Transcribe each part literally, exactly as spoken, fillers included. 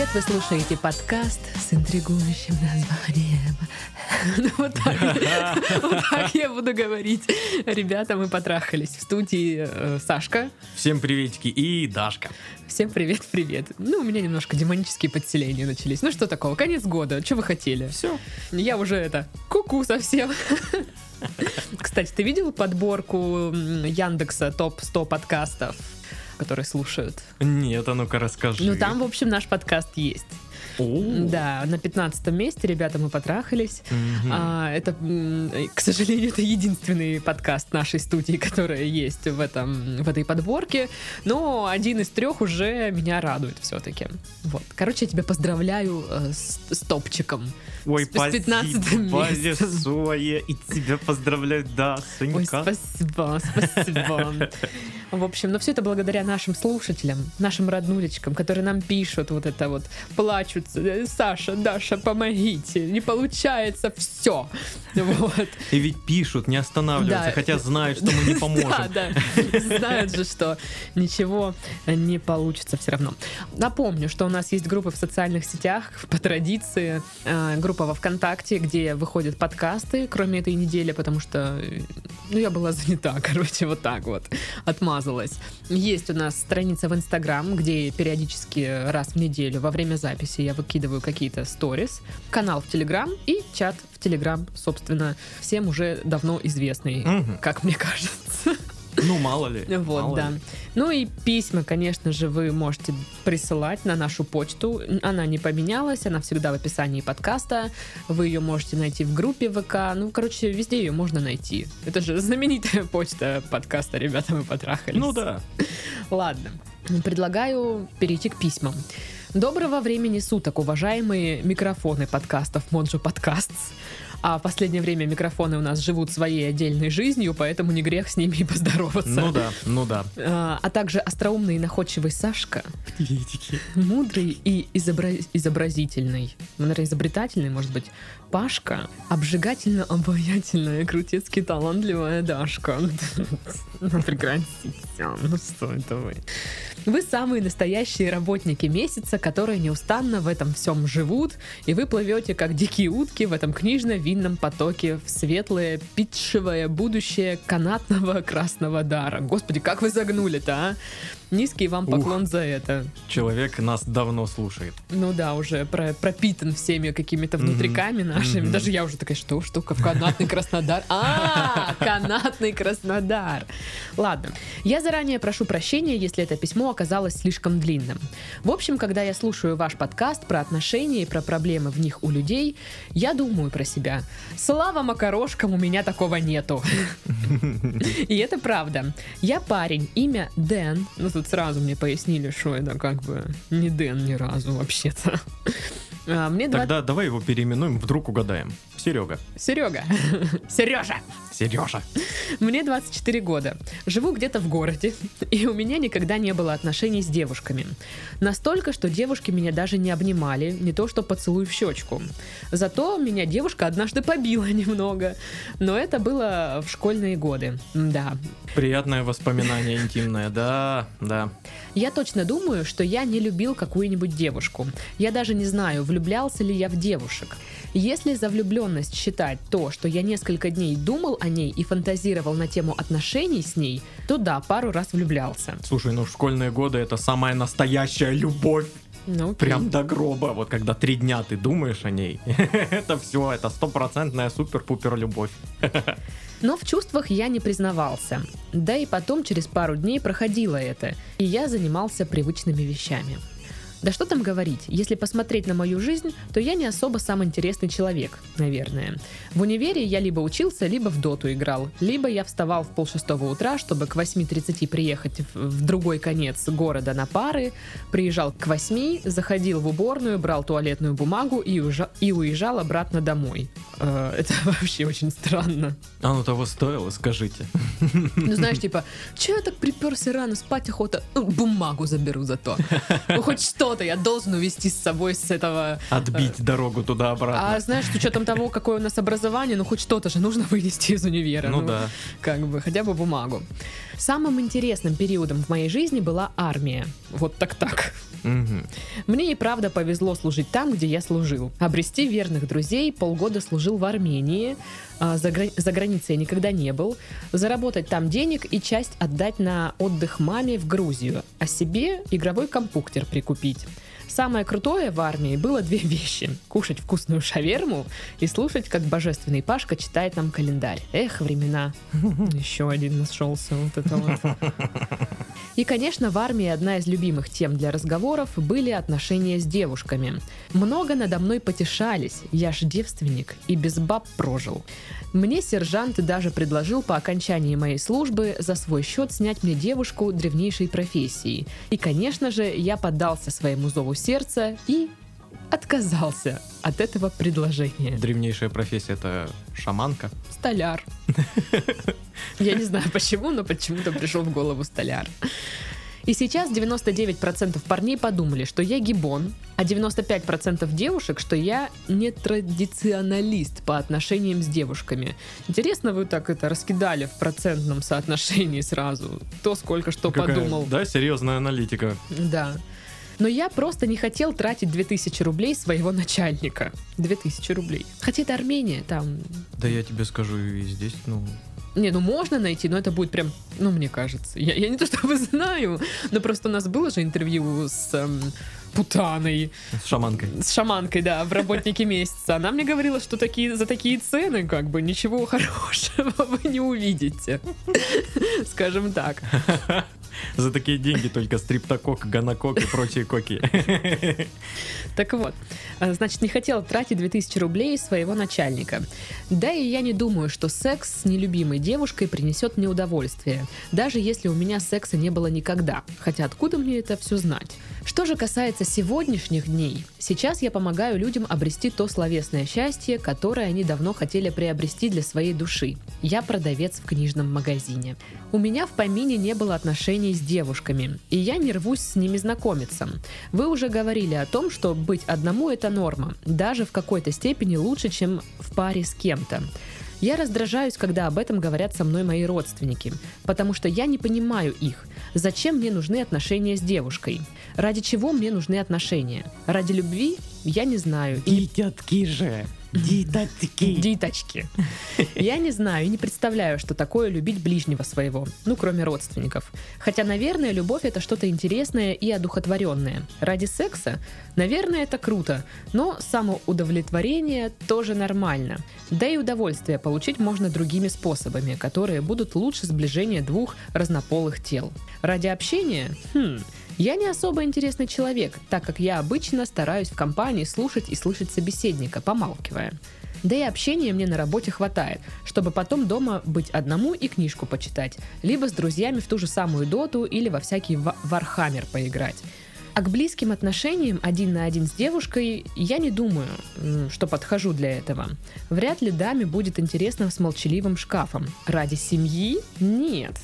привет! Вы слушаете подкаст с интригующим названием. Ну, вот так я буду говорить. Ребята, мы потрахались. В студии Сашка. Всем приветики. И Дашка. Всем привет-привет. Ну, у меня немножко демонические подселения начались. Ну, что такого? Конец года. Что вы хотели? Все. Я уже это, ку-ку совсем. Кстати, ты видел подборку Яндекса топ сто подкастов, которые слушают? Нет, а ну-ка расскажи. Ну, там, в общем, наш подкаст есть. О-о-о. Да, на пятнадцатом месте, ребята, мы потрахались. Угу. А, это, к сожалению, это единственный подкаст нашей студии, который есть в, этом, в этой подборке. Но один из трех уже меня радует все-таки. Вот. Короче, я тебя поздравляю с, с топчиком. Ой, с, спасибо, с пятнадцатым местом. Большое, и тебя поздравляю, да, Сонька. Ой, спасибо, спасибо. В общем, но все это благодаря нашим слушателям, нашим роднулечкам, которые нам пишут вот это вот, плачут. Саша, Даша, помогите, не получается, все. Вот. И ведь пишут, не останавливаются, да. Хотя знают, что мы не поможем. Да, да, знают же, что ничего не получится все равно. Напомню, что у нас есть группы в социальных сетях, по традиции, группа во Вконтакте, где выходят подкасты, кроме этой недели, потому что, ну, я была занята, короче, вот так вот, отмазалась. Есть у нас страница в Инстаграм, где периодически раз в неделю во время записи я выкидываю какие-то сторис, канал в Телеграм и чат в Телеграм, собственно, всем уже давно известный, угу. Как мне кажется. Ну, мало ли. Вот, мало да. Ли. Ну и письма, конечно же, вы можете присылать на нашу почту. Она не поменялась, она всегда в описании подкаста. Вы ее можете найти в группе вэ ка. Ну, короче, везде ее можно найти. Это же знаменитая почта подкаста, ребята, мы потрахались. Ну да. Ладно, предлагаю перейти к письмам. Доброго времени суток, уважаемые микрофоны подкастов Mojo Podcasts. А в последнее время микрофоны у нас живут своей отдельной жизнью, поэтому не грех с ними и поздороваться. Ну да, ну да. А, а также остроумный и находчивый Сашка. Приветики. Мудрый и изобра- изобразительный, наверное, изобретательный, может быть, Пашка. Обжигательно обаятельная, крутецки талантливая Дашка. Ну прекратите, ну что это вы? Вы самые настоящие работники месяца, которые неустанно в этом всем живут, и вы плывете, как дикие утки, в этом книжно-виде в винном потоке в светлое, питшевое будущее канатного красного дара. Господи, как вы загнули-то, а? Низкий вам поклон. Ух, за это. Человек нас давно слушает. Ну да, уже про- пропитан всеми какими-то внутриками mm-hmm. нашими. Mm-hmm. Даже я уже такая, что штука, канатный Краснодар. А, канатный Краснодар. Ладно. Я заранее прошу прощения, если это письмо оказалось слишком длинным. В общем, когда я слушаю ваш подкаст про отношения и про проблемы в них у людей, я думаю про себя. Слава макарошкам, у меня такого нету. И это правда. Я парень, имя Дэн. Ну, тут сразу мне пояснили, что это как бы не Дэн ни разу вообще-то. А, мне Тогда двадцать... давай его переименуем, вдруг угадаем. Серега. Серега. Сережа. Сережа. Мне двадцать четыре года. Живу где-то в городе, и у меня никогда не было отношений с девушками. Настолько, что девушки меня даже не обнимали, не то что поцелуй в щечку. Зато меня девушка однажды побила немного. Но это было в школьные годы. Да. Приятное воспоминание интимное, да, да. Я точно думаю, что я не любил какую-нибудь девушку. Я даже не знаю, влюблялся ли я в девушек. Если за влюбленность считать то, что я несколько дней думал о ней и фантазировал на тему отношений с ней, то да, пару раз влюблялся. Слушай, ну в школьные годы это самая настоящая любовь. Ну, прям до гроба. Вот когда три дня ты думаешь о ней, это все, это стопроцентная супер-пупер любовь. Но в чувствах я не признавался. Да и потом через пару дней проходило это, и я занимался привычными вещами. Да что там говорить, если посмотреть на мою жизнь, то я не особо сам интересный человек, наверное. В универе я либо учился, либо в доту играл, либо я вставал в полшестого утра, чтобы к восемь тридцать приехать в другой конец города на пары, приезжал к восьми, заходил в уборную, брал туалетную бумагу и, уж... и уезжал обратно домой. Это вообще очень странно. А ну того стоило, скажите. Ну знаешь, типа, че я так приперся рано, спать охота, ну, бумагу заберу зато. Ну хоть что-то я должен увезти с собой с этого... Отбить э... дорогу туда-обратно. А знаешь, с учетом того, какое у нас образование, ну хоть что-то же нужно вынести из универа. Ну, ну да. Как бы, хотя бы бумагу. Самым интересным периодом в моей жизни была армия. Вот так-так. Угу. Мне и правда повезло служить там, где я служил. Обрести верных друзей, полгода служил в Армении, за, грани- за границей я никогда не был, заработать там денег и часть отдать на отдых маме в Грузию, а себе игровой компьютер прикупить. Самое крутое в армии было две вещи. Кушать вкусную шаверму и слушать, как божественный Пашка читает нам календарь. Эх, времена. Еще один нашелся. Вот это вот. И, конечно, в армии одна из любимых тем для разговоров были отношения с девушками. Много надо мной потешались. Я ж девственник и без баб прожил. Мне сержант даже предложил по окончании моей службы за свой счет снять мне девушку древнейшей профессии. И, конечно же, я поддался своему зову сердца и отказался от этого предложения. Древнейшая профессия — это шаманка? Столяр. Я не знаю почему, но почему-то пришел в голову столяр. И сейчас девяносто девять процентов парней подумали, что я гибон, а девяносто пять процентов девушек, что я нетрадиционалист по отношениям с девушками. Интересно, вы так это раскидали в процентном соотношении сразу, то сколько что Какая, подумал. Да, серьезная аналитика. Да. Но я просто не хотел тратить две тысячи рублей своего начальника. две тысячи рублей. Хотя это Армения, там... Да я тебе скажу, и здесь, ну... Не, ну можно найти, но это будет прям... Ну, мне кажется. Я, я не то чтобы знаю, но просто у нас было же интервью с эм, Путаной. С шаманкой. С шаманкой, да, в работнике месяца. Она мне говорила, что такие, за такие цены как бы ничего хорошего вы не увидите. Скажем так. За такие деньги только стриптокок, гонокок и прочие коки. Так вот, значит, не хотела тратить две тысячи рублей своего начальника. Да и я не думаю, что секс с нелюбимой девушкой принесет мне удовольствие, даже если у меня секса не было никогда. Хотя откуда мне это все знать? Что же касается сегодняшних дней, сейчас я помогаю людям обрести то словесное счастье, которое они давно хотели приобрести для своей души. Я продавец в книжном магазине. У меня в помине не было отношений с девушками, и я не рвусь с ними знакомиться. Вы уже говорили о том, что быть одному — это норма, даже в какой-то степени лучше, чем в паре с кем-то. Я раздражаюсь, когда об этом говорят со мной мои родственники, потому что я не понимаю их. Зачем мне нужны отношения с девушкой? Ради чего мне нужны отношения? Ради любви? Я не знаю. Дитятки же! Диточки. Диточки. Я не знаю и не представляю, что такое любить ближнего своего, ну, кроме родственников. Хотя, наверное, любовь — это что-то интересное и одухотворенное. Ради секса? Наверное, это круто, но самоудовлетворение тоже нормально. Да и удовольствие получить можно другими способами, которые будут лучше сближения двух разнополых тел. Ради общения? Хм... Я не особо интересный человек, так как я обычно стараюсь в компании слушать и слышать собеседника, помалкивая. Да и общения мне на работе хватает, чтобы потом дома быть одному и книжку почитать, либо с друзьями в ту же самую доту или во всякий Warhammer поиграть. А к близким отношениям один на один с девушкой я не думаю, что подхожу для этого. Вряд ли даме будет интересно с молчаливым шкафом. Ради семьи? Нет.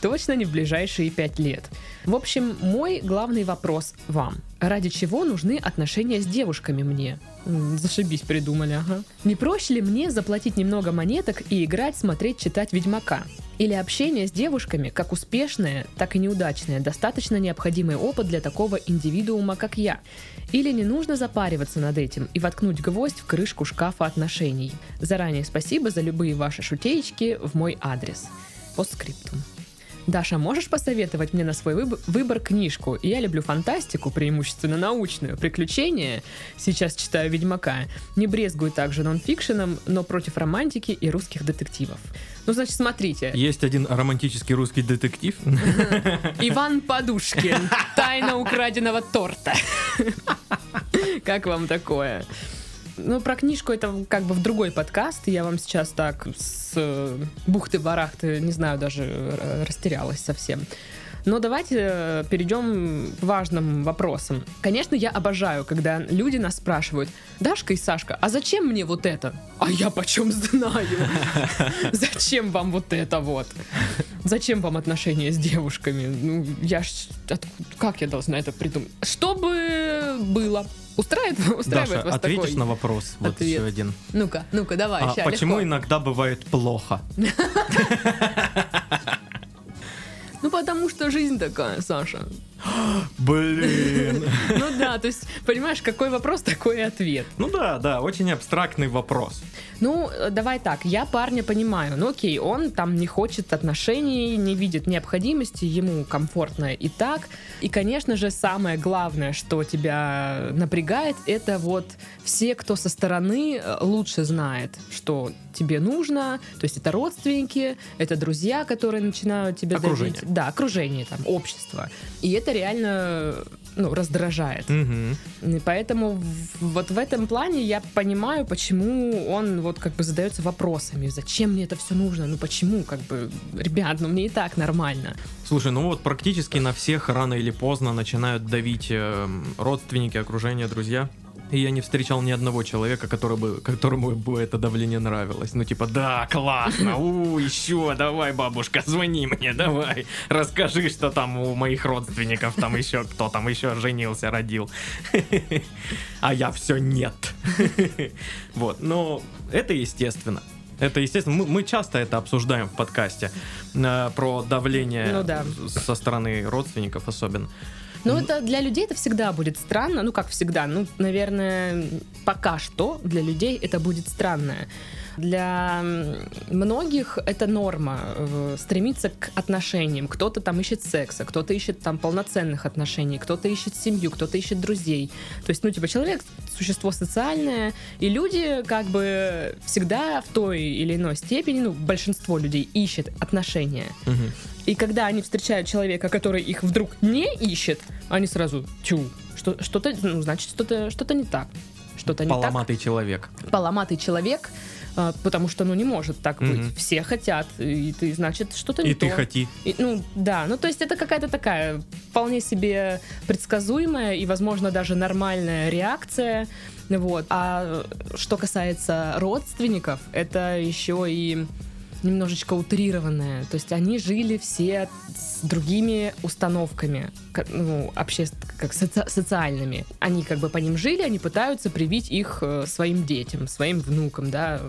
Точно не в ближайшие пять лет. В общем, мой главный вопрос вам. Ради чего нужны отношения с девушками мне? Зашибись придумали, ага. Не проще ли мне заплатить немного монеток и играть, смотреть, читать «Ведьмака»? Или общение с девушками, как успешное, так и неудачное, достаточно необходимый опыт для такого индивидуума, как я? Или не нужно запариваться над этим и воткнуть гвоздь в крышку шкафа отношений? Заранее спасибо за любые ваши шутеечки в мой адрес. Постскриптум. Даша, можешь посоветовать мне на свой выбор, выбор книжку? Я люблю фантастику, преимущественно научную, приключения. Сейчас читаю «Ведьмака». Не брезгую также нонфикшеном, но против романтики и русских детективов. Ну, значит, смотрите. Есть один романтический русский детектив. Иван Подушкин. Тайна украденного торта. Как вам такое? Ну, про книжку это как бы в другой подкаст. Я вам сейчас так с бухты-барахты, не знаю, даже растерялась совсем. Но давайте перейдем к важным вопросам. Конечно, я обожаю, когда люди нас спрашивают: Дашка и Сашка, а зачем мне вот это? А я почем знаю? Зачем вам вот это вот? Зачем вам отношения с девушками? Ну, я ж... Как я должна это придумать? Чтобы было. Устраивает, устраивает Даша, вас ответишь такой на вопрос? Вот ответ. Еще один. Ну-ка, ну-ка, давай. А ща, почему легко. Иногда бывает плохо? Ну, потому что жизнь такая, Саша. Блин. Ну да, то есть, понимаешь, какой вопрос, такой и ответ. Ну да, да, очень абстрактный вопрос. Ну, давай так, я парня понимаю. Ну окей, он там не хочет отношений, не видит необходимости, ему комфортно и так. И, конечно же, самое главное, что тебя напрягает, это вот все, кто со стороны лучше знает, что тебе нужно. То есть это родственники, это друзья, которые начинают тебя окружение. давить. Да, окружение, там, общество. И это реально, ну, раздражает. Угу. Поэтому вот в этом плане я понимаю, почему он вот как бы задается вопросами. Зачем мне это все нужно? Ну почему? Как бы, ребят, ну мне и так нормально. Слушай, ну вот практически на всех рано или поздно начинают давить э, родственники, окружение, друзья. И я не встречал ни одного человека, который бы, которому бы это давление нравилось. Ну типа, да, классно, у, еще, давай, бабушка, звони мне, давай, расскажи, что там у моих родственников, там еще кто там еще женился, родил. А я все нет. Вот, но это естественно. Это естественно, мы, мы часто это обсуждаем в подкасте, э, про давление, ну, да, со стороны родственников особенно. Ну, это для людей это всегда будет странно. Ну, как всегда, ну, наверное, пока что для людей это будет странно. Для многих это норма, э, стремиться к отношениям. Кто-то там ищет секса, кто-то ищет там полноценных отношений, кто-то ищет семью, кто-то ищет друзей. То есть, ну, типа, человек — существо социальное, и люди как бы всегда в той или иной степени, ну, большинство людей ищет отношения. Угу. И когда они встречают человека, который их вдруг не ищет, они сразу тю, что, что-то, ну, значит, что-то, что-то не так. Что-то не так. Поломатый человек. Поломатый человек, потому что, ну, не может так быть. Mm-hmm. Все хотят, и ты, значит, что-то не и то. И ты хоти. И, ну, да, ну, то есть это какая-то такая вполне себе предсказуемая и, возможно, даже нормальная реакция, вот. А что касается родственников, это еще и немножечко утрированное. То есть они жили все с другими установками, ну, обще... как соци... социальными. Они как бы по ним жили, они пытаются привить их своим детям, своим внукам, да,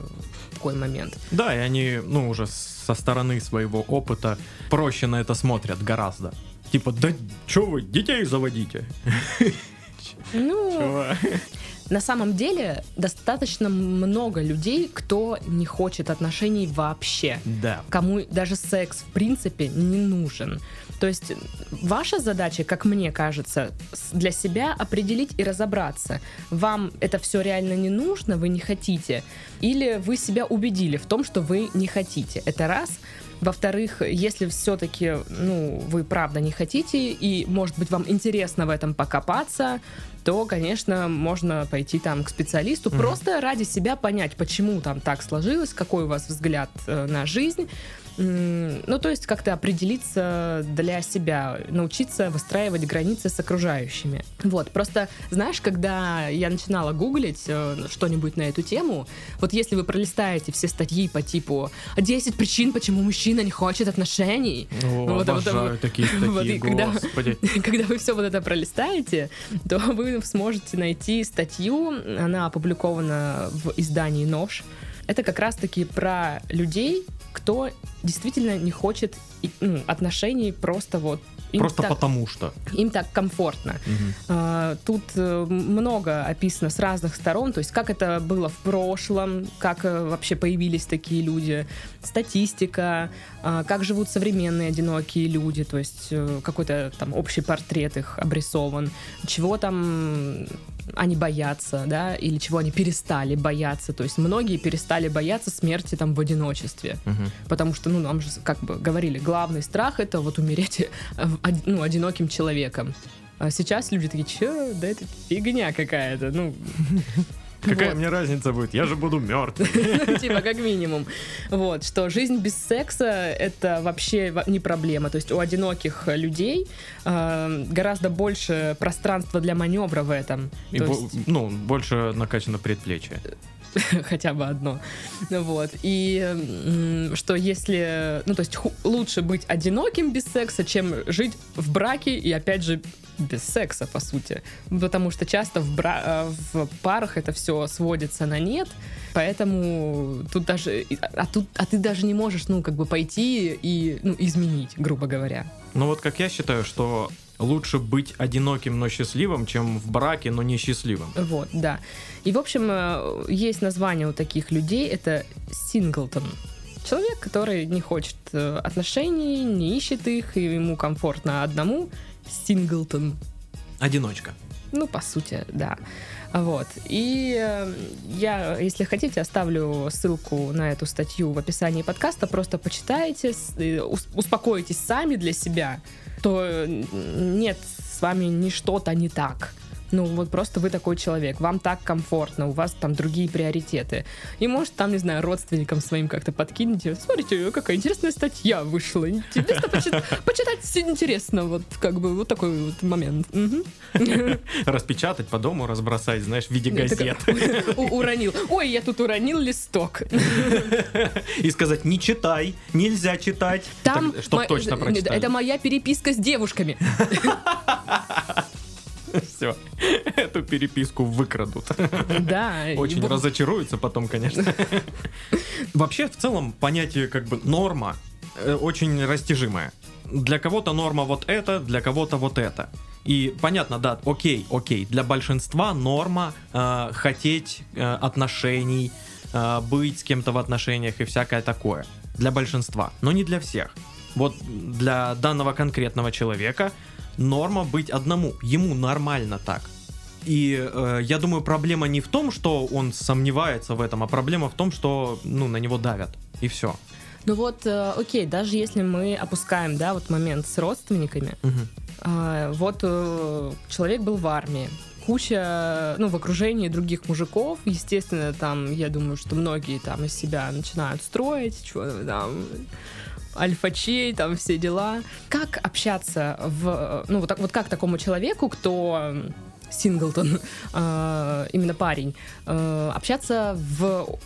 в какой момент. Да, и они, ну, уже со стороны своего опыта проще на это смотрят гораздо. Типа, да чё вы, детей заводите? Ну... На самом деле достаточно много людей, кто не хочет отношений вообще. Да. Кому даже секс в принципе не нужен. То есть ваша задача, как мне кажется, для себя определить и разобраться. Вам это все реально не нужно, вы не хотите? Или вы себя убедили в том, что вы не хотите? Это раз. Во-вторых, если все-таки, ну, вы правда не хотите, и, может быть, вам интересно в этом покопаться, то, конечно, можно пойти там к специалисту, mm-hmm. просто ради себя понять, почему там так сложилось, какой у вас взгляд э, на жизнь. М- ну, то есть как-то определиться для себя, научиться выстраивать границы с окружающими. Вот, просто, знаешь, когда я начинала гуглить э, что-нибудь на эту тему, вот если вы пролистаете все статьи по типу «десять причин, почему мужчина не хочет отношений». О, вот, обожаю вот, такие статьи, вот, и когда, когда вы все вот это пролистаете, то вы сможете найти статью, она опубликована в издании «Нож». Это как раз-таки про людей, кто действительно не хочет, ну, отношений просто вот... Просто так, потому что. Им так комфортно. Угу. Тут много описано с разных сторон, то есть как это было в прошлом, как вообще появились такие люди, статистика, как живут современные одинокие люди, то есть какой-то там общий портрет их обрисован, чего там... они боятся, да, или чего они перестали бояться. То есть многие перестали бояться смерти там в одиночестве. Угу. Потому что, ну, нам же, как бы говорили, главный страх — это вот умереть, ну, одиноким человеком. А сейчас люди такие: чё, да это фигня какая-то, ну... Какая вот. Мне разница будет? Я же буду мертвым. Ну, типа, как минимум. Вот, что жизнь без секса — это вообще не проблема. То есть у одиноких людей э, гораздо больше пространства для маневра в этом. И бо- есть... Ну, больше накачано предплечье. Хотя бы одно. Вот. И что если... Ну, то есть ху- лучше быть одиноким без секса, чем жить в браке и, опять же, без секса, по сути. Потому что часто в, бра- в парах это все сводится на нет. Поэтому тут даже... А, тут, а ты даже не можешь, ну, как бы пойти и ну, изменить, грубо говоря. Ну, вот как я считаю, что... Лучше быть одиноким, но счастливым, чем в браке, но несчастливым. Вот, да. И, в общем, есть название у таких людей, это синглтон. Человек, который не хочет отношений, не ищет их, и ему комфортно одному. Синглтон. Одиночка. Ну, по сути, да. Вот. И я, если хотите, оставлю ссылку на эту статью в описании подкаста. Просто почитайте, успокойтесь сами для себя, что нет, с вами ни что-то не так. Ну, вот просто вы такой человек, вам так комфортно, у вас там другие приоритеты. И, может, там, не знаю, родственникам своим как-то подкинете. Смотрите, какая интересная статья вышла. Интересно почитать, почитать интересно, вот как бы вот такой вот момент. Распечатать по дому, разбросать, знаешь, в виде газет. Уронил. Ой, я тут уронил листок. И сказать, не читай, нельзя читать. Чтоб точно прочитали. Это моя переписка с девушками. Все, эту переписку выкрадут. Да. Очень его... разочаруются потом, конечно. Вообще, в целом, понятие как бы норма очень растяжимое. Для кого-то норма вот это, для кого-то вот это. И понятно, да, окей, окей. Для большинства норма э, хотеть э, отношений, э, быть с кем-то в отношениях и всякое такое. Для большинства, но не для всех. Вот для данного конкретного человека норма быть одному, ему нормально так. И э, я думаю, проблема не в том, что он сомневается в этом, а проблема в том, что ну, на него давят, и все. Ну вот, э, окей, даже если мы опускаем, да, вот момент с родственниками, угу. э, вот э, человек был в армии, куча, ну, в окружении других мужиков, естественно, там, я думаю, что многие там из себя начинают строить, что-то там... альфа-чей, там все дела. Как общаться в... Ну, вот, так, вот как такому человеку, кто синглтон, э, именно парень, э, общаться в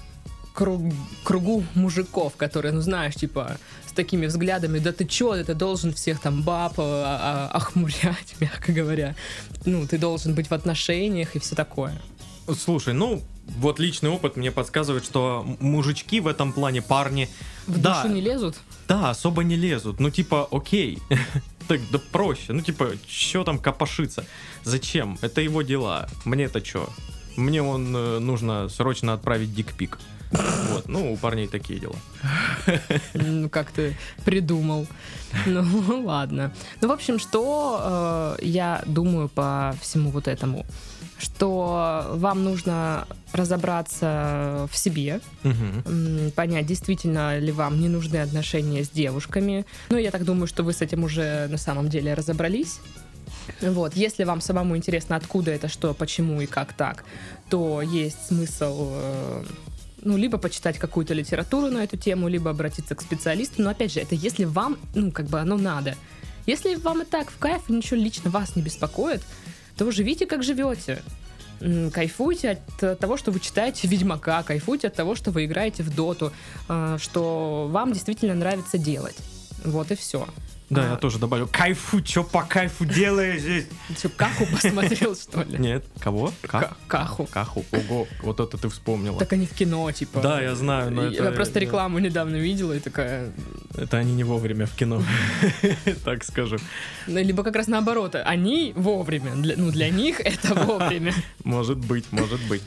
круг, кругу мужиков, которые, ну, знаешь, типа, с такими взглядами, да ты чё, ты должен всех там баб а, а, охмурять, мягко говоря. Ну, ты должен быть в отношениях и все такое. Слушай, ну, вот личный опыт мне подсказывает, что мужички в этом плане, парни... В да, душу не лезут? Да, особо не лезут. Ну, типа, окей. Так, да проще. Ну, типа, чё там копошиться? Зачем? Это его дела. Мне-то чё? Мне он э, нужно срочно отправить дикпик. Вот, ну, у парней такие дела. Ну, как ты придумал. Ну, ладно. Ну, в общем, что э, я думаю по всему вот этому? Что вам нужно разобраться в себе, угу. понять, действительно ли вам не нужны отношения с девушками. Ну, я так думаю, что вы с этим уже на самом деле разобрались. Вот. Если вам самому интересно, откуда это, что, почему и как так, то есть смысл... Ну, либо почитать какую-то литературу на эту тему, либо обратиться к специалисту. Но, опять же, это если вам, ну, как бы оно надо. Если вам и так в кайф, ничего лично вас не беспокоит, то живите, как живете. Кайфуйте от того, что вы читаете «Ведьмака», кайфуйте от того, что вы играете в «Доту», что вам действительно нравится делать. Вот и все. Да, а... я тоже добавлю. Кайфу, что по кайфу делаешь здесь? Что, Каху посмотрел, что ли? Нет, кого? Каху. Каху, ого, вот это ты вспомнила. Так они в кино, типа. Да, я знаю, но это... Я просто рекламу недавно видела и такая... Это они не вовремя в кино, так скажем. Либо как раз наоборот, они вовремя, ну для них это вовремя. Может быть, может быть.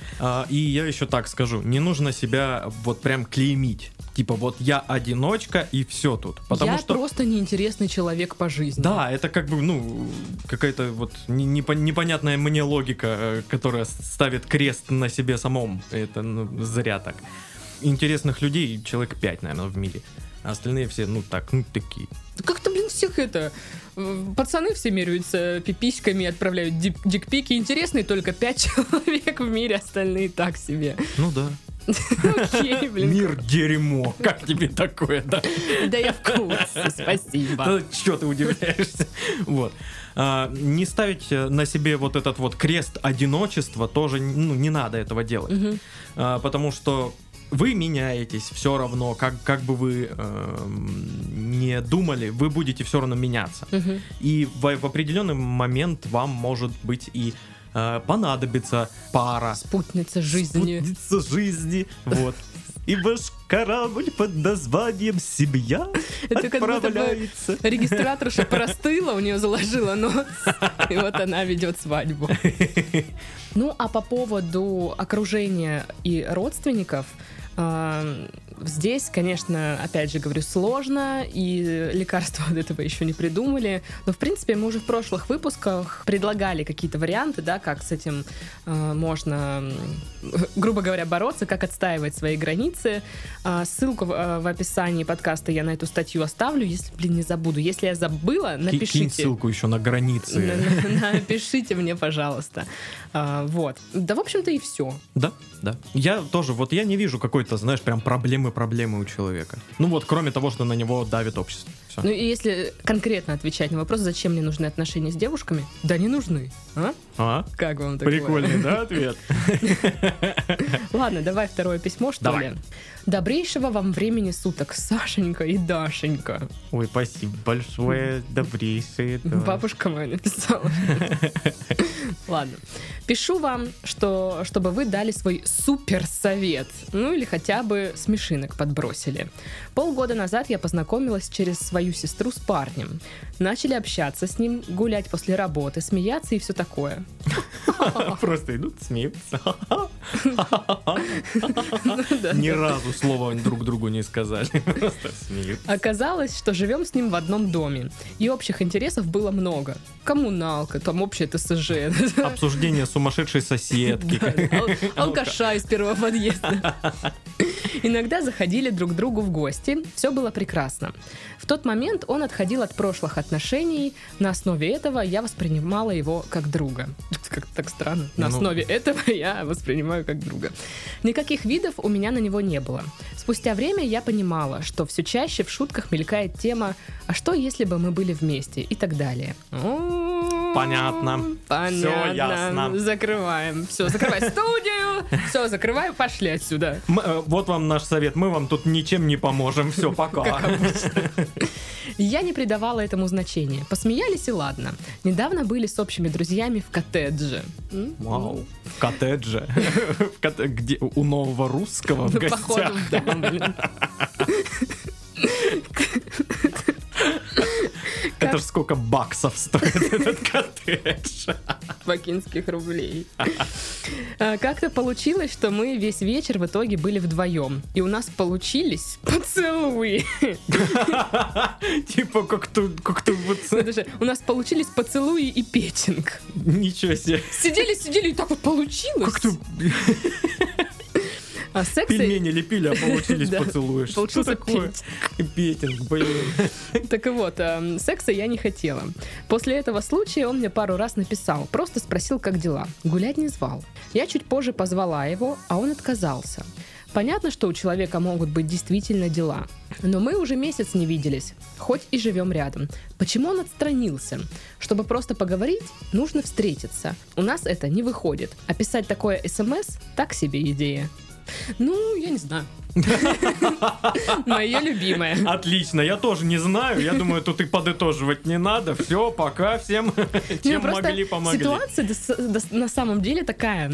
И я еще так скажу, не нужно себя вот прям клеймить. Типа вот я одиночка и все тут. Потому я что... просто неинтересный человек по жизни. Да, это как бы, ну, какая-то вот непонятная мне логика, которая ставит крест на себе самом. Это ну, зря так. Интересных людей человек пять, наверное, в мире. а остальные все, ну так, ну такие. Как-то, блин, всех это... Пацаны все меряются пиписьками, отправляют дик- дикпики. Интересные только пять человек в мире, остальные так себе. Ну да. Окей, блин. Мир дерьмо. Как тебе такое, да? Да я в курсе, спасибо. Чего ты удивляешься? Вот. А, не ставить на себе вот этот вот крест одиночества тоже, ну, не надо этого делать. Угу. А, потому что вы меняетесь все равно, как, как бы вы э, не думали, вы будете все равно меняться. Угу. И в, в определенный момент вам может быть и э, понадобится пара. Спутница жизни. Спутница жизни, вот. И ваш корабль под названием «Семья» отправляется. Регистраторша простыла, у нее заложила нос, и вот она ведет свадьбу. Ну, а по поводу окружения и родственников, здесь, конечно, опять же говорю, сложно, и лекарства от этого еще не придумали. Но, в принципе, мы уже в прошлых выпусках предлагали какие-то варианты, да, как с этим э, можно, грубо говоря, бороться, как отстаивать свои границы. Э, ссылку в, э, в описании подкаста я на эту статью оставлю, если, блин, не забуду. Если я забыла, напишите. Кинь ссылку еще на границы. Напишите мне, пожалуйста. Вот. Да, в общем-то, и все. Да, да. Я тоже, вот я не вижу какой-то, знаешь, прям проблемы проблемы у человека. Ну вот, кроме того, что на него давит общество. Все. Ну и если конкретно отвечать на вопрос, зачем мне нужны отношения с девушками? Да не нужны. А? А? Как вам такое? Прикольный, да, ответ? Ладно, давай второе письмо, что ли? Добрейшего вам времени суток, Сашенька и Дашенька. Ой, спасибо большое, добрейшие. Бабушка моя написала. Ладно. Пишу вам, что, чтобы вы дали свой суперсовет. Ну или хотя бы смешинок подбросили. Полгода назад я познакомилась через свою сестру с парнем. Начали общаться с ним, гулять после работы, смеяться и все такое. Просто идут, смеются. Ни разу слова друг другу не сказали. Просто смеются. Оказалось, что живем с ним в одном доме. И общих интересов было много. Коммуналка, там общее ТСЖ. Обсуждение сумасшедшей соседки. Алкаша из первого подъезда. Иногда заходили друг к другу в гости. Все было прекрасно. В тот момент он отходил от прошлых отношений. На основе этого я воспринимала его как друга. Как-то так странно. На основе ну... этого я воспринимаю как друга. Никаких видов у меня на него не было. Спустя время я понимала, что все чаще в шутках мелькает тема «А что, если бы мы были вместе?» и так далее. Понятно. Понятно. Все ясно. Закрываем. Все, закрывай студию. Все, закрывай, пошли отсюда. Мы, э, вот вам наш совет. Мы вам тут ничем не поможем. Все, пока. Я не придавала этому значения. Посмеялись и ладно. Недавно были с общими друзьями в коттедже. Вау. В коттедже? Где? У нового русского в гостях? Походу, да, блин. Это ж сколько баксов стоит этот коттедж. Бакинских рублей. Как-то получилось, что мы весь вечер в итоге были вдвоем. И у нас получились поцелуи. Типа как-то... У нас получились поцелуи и петинг. Ничего себе. Сидели-сидели, и так вот получилось. Как-то... А секс... Пельмени лепили, а получились поцелуи. Что такое? Петинг, блин. Так вот, секса я не хотела. После этого случая он мне пару раз написал. Просто спросил, как дела. Гулять не звал. Я чуть позже позвала его, а он отказался. Понятно, что у человека могут быть действительно дела. Но мы уже месяц не виделись, хоть и живем рядом. Почему он отстранился? Чтобы просто поговорить, нужно встретиться. У нас это не выходит. А писать такое смс – так себе идея. Ну, я не знаю. Моя любимая. Отлично, я тоже не знаю. Я думаю, тут и подытоживать не надо. Все, пока всем. Чем могли, помогли. Ситуация на самом деле такая...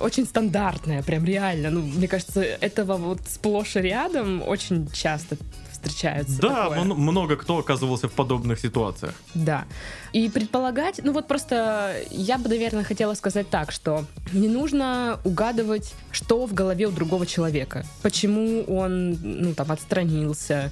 Очень стандартная, прям реально. Ну, мне кажется, этого вот сплошь и рядом очень часто встречается. Да, м- много кто оказывался в подобных ситуациях. Да. И предполагать, ну вот просто я бы, наверное, хотела сказать так, что не нужно угадывать, что в голове у другого человека. Почему он, ну, там, отстранился,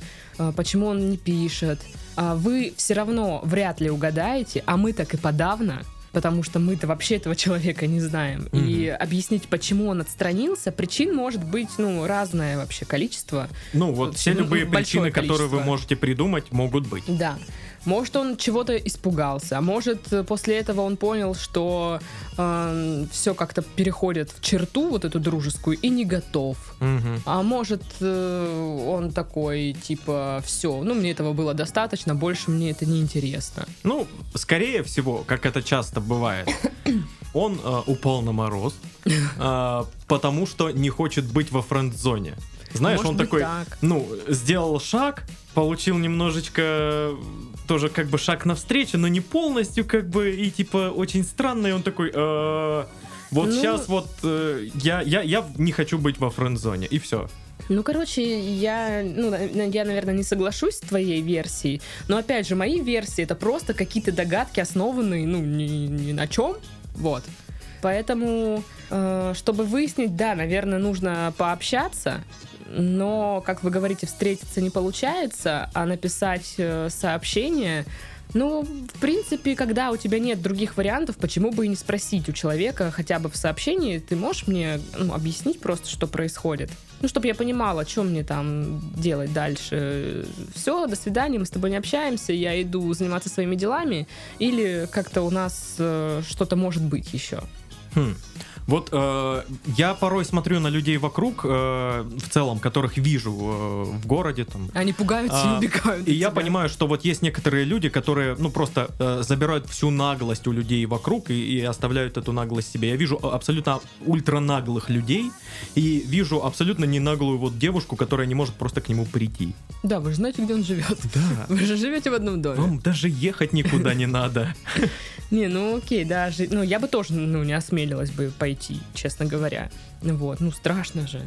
почему он не пишет. Вы все равно вряд ли угадаете, а мы так и подавно. потому что мы-то вообще этого человека не знаем. Mm-hmm. И объяснить, почему он отстранился, причин может быть, ну, разное вообще количество. Ну, вот все любые причины, количество. которые вы можете придумать, могут быть. Да. Может, он чего-то испугался, а может, после этого он понял, что э, все как-то переходит в черту вот эту дружескую и не готов. Mm-hmm. А может, э, он такой, типа, все, ну, мне этого было достаточно, больше мне это не интересно. Ну, скорее всего, как это часто бывает, он э, упал на мороз, э, потому что не хочет быть во френд-зоне. Знаешь, может он такой, так. ну, сделал шаг, получил немножечко... тоже как бы шаг навстречу, но не полностью, как бы, и типа очень странно, и он такой, вот ну, сейчас вот э, я, я, я не хочу быть во френд-зоне, и все. Ну, короче, я, ну, я, наверное, не соглашусь с твоей версией, но, опять же, мои версии — это просто какие-то догадки, основанные, ну, ни, ни на чем, вот. Поэтому, э, чтобы выяснить, да, наверное, нужно пообщаться, но, как вы говорите, встретиться не получается, а написать сообщение... Ну, в принципе, когда у тебя нет других вариантов, почему бы и не спросить у человека хотя бы в сообщении, ты можешь мне, ну, объяснить просто, что происходит? Ну, чтобы я понимала, что мне там делать дальше. Все, до свидания, мы с тобой не общаемся, я иду заниматься своими делами, или как-то у нас э, что-то может быть еще. Хм. Вот э, я порой смотрю на людей вокруг, э, в целом, которых вижу э, в городе. Там, они пугаются э, и убегают. И я тебя. понимаю, что вот есть некоторые люди, которые, ну, просто э, забирают всю наглость у людей вокруг и, и оставляют эту наглость себе. Я вижу абсолютно ультранаглых людей и вижу абсолютно ненаглую вот девушку, которая не может просто к нему прийти. Да, вы же знаете, где он живет. Да. Вы же живете в одном доме. Вам даже ехать никуда не надо. Не, ну окей, да, жи... ну я бы тоже, ну, не осмелилась бы пойти, честно говоря. Вот, ну страшно же.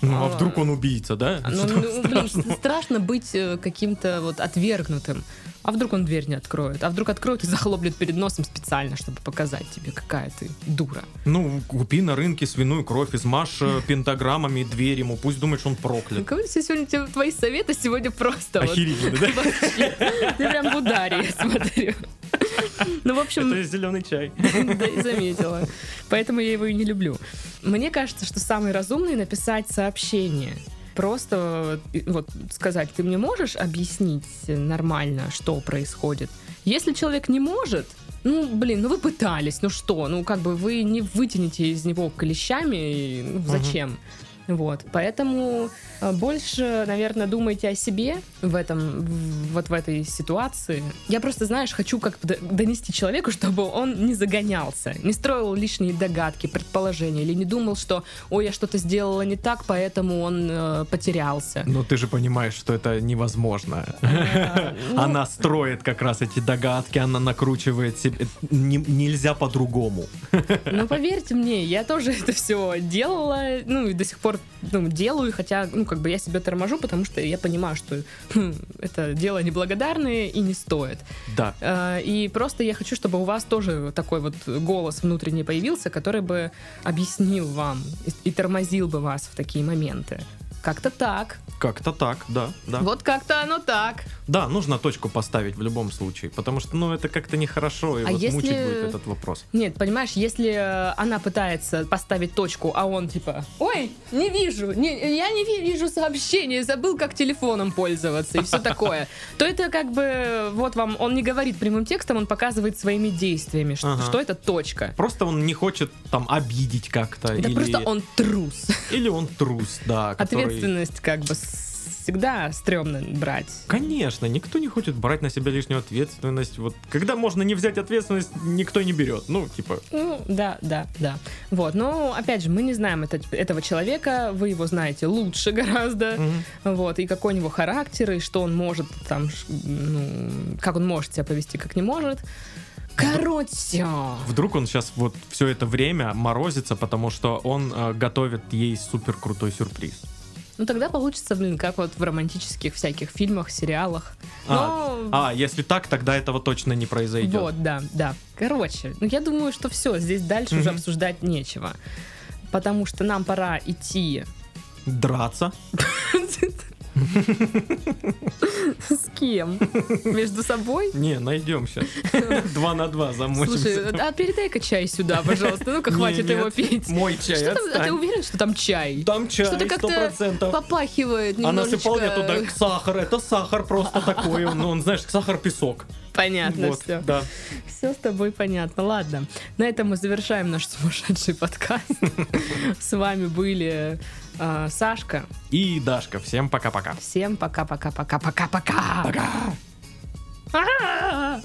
Ну а, а вдруг он убийца, да? Ну, ну блин, страшно быть каким-то вот отвергнутым. А вдруг он дверь не откроет? А вдруг откроет и захлоплет перед носом специально, чтобы показать тебе, какая ты дура. Ну, купи на рынке свиную кровь, измажь пентаграммами дверь ему, пусть думает, что он проклят. Говорите, сегодня твои советы сегодня просто... Охерительно, вот, да? Вообще, ты прям в ударе, я смотрю. Ну, в общем... Это зеленый чай. Да, и заметила. Поэтому я его и не люблю. Мне кажется, что самый разумный — написать сообщение. Просто вот сказать, ты мне можешь объяснить нормально, что происходит? Если человек не может, ну, блин, ну вы пытались, ну что? Ну, как бы вы не вытянете из него клещами, ну, зачем? Угу. Вот, поэтому больше, наверное, думайте о себе в этом, в, вот в этой ситуации. Я просто, знаешь, хочу как-то донести человеку, чтобы он не загонялся, не строил лишние догадки, предположения, или не думал, что, ой, я что-то сделала не так, поэтому он э, потерялся. Но ты же понимаешь, что это невозможно. Она строит как раз эти догадки, она накручивает себе. Нельзя по-другому. Ну, поверьте мне, я тоже это все делала, ну, и до сих пор делаю, хотя, ну, как бы я себя торможу, потому что я понимаю, что это дело неблагодарное и не стоит. Да. И просто я хочу, чтобы у вас тоже такой вот голос внутренний появился, который бы объяснил вам и тормозил бы вас в такие моменты. Как-то так. Как-то так, да, да. Вот как-то оно так. Да, нужно точку поставить в любом случае, потому что, ну, это как-то нехорошо, и а вот если... мучить будет этот вопрос. Нет, понимаешь, если она пытается поставить точку, а он типа, ой, не вижу, не, я не вижу сообщения, забыл, как телефоном пользоваться и все такое, то это как бы, вот вам, он не говорит прямым текстом, он показывает своими действиями, что это точка. Просто он не хочет там обидеть как-то. Да просто он трус. Или он трус, да, который... Ответственность как бы всегда стрёмно брать. Конечно, никто не хочет брать на себя лишнюю ответственность. Вот когда можно не взять ответственность, никто не берет. Ну, типа... Ну, да, да, да. Вот, но, опять же, мы не знаем это, этого человека, вы его знаете лучше гораздо, mm-hmm. вот, и какой у него характер, и что он может там, ну, как он может себя повести, как не может. Короче. Вдруг он сейчас вот все это время морозится, потому что он э, готовит ей супер крутой сюрприз. Ну тогда получится, блин, как вот в романтических всяких фильмах, сериалах. Но... А, а, если так, тогда этого точно не произойдет. Вот, да, да. Короче, ну я думаю, что все, здесь дальше mm-hmm. уже обсуждать нечего. Потому что нам пора идти... Драться. С кем? Между собой? Не, найдем сейчас. Два на два замочимся. Слушай, а передай-ка чай сюда, пожалуйста. Ну-ка, хватит его пить. Мой чай, отстань. А ты уверен, что там чай? Там чай, сто процентов. Что-то как-то попахивает немножечко. А насыпал я туда сахар. Это сахар просто такой. Ну, он, знаешь, сахар-песок. Понятно, вот, все. Да. Все с тобой понятно. Ладно, на этом мы завершаем наш сумасшедший подкаст. С вами были Сашка и Дашка. Всем пока-пока. Всем пока-пока-пока-пока-пока. Пока.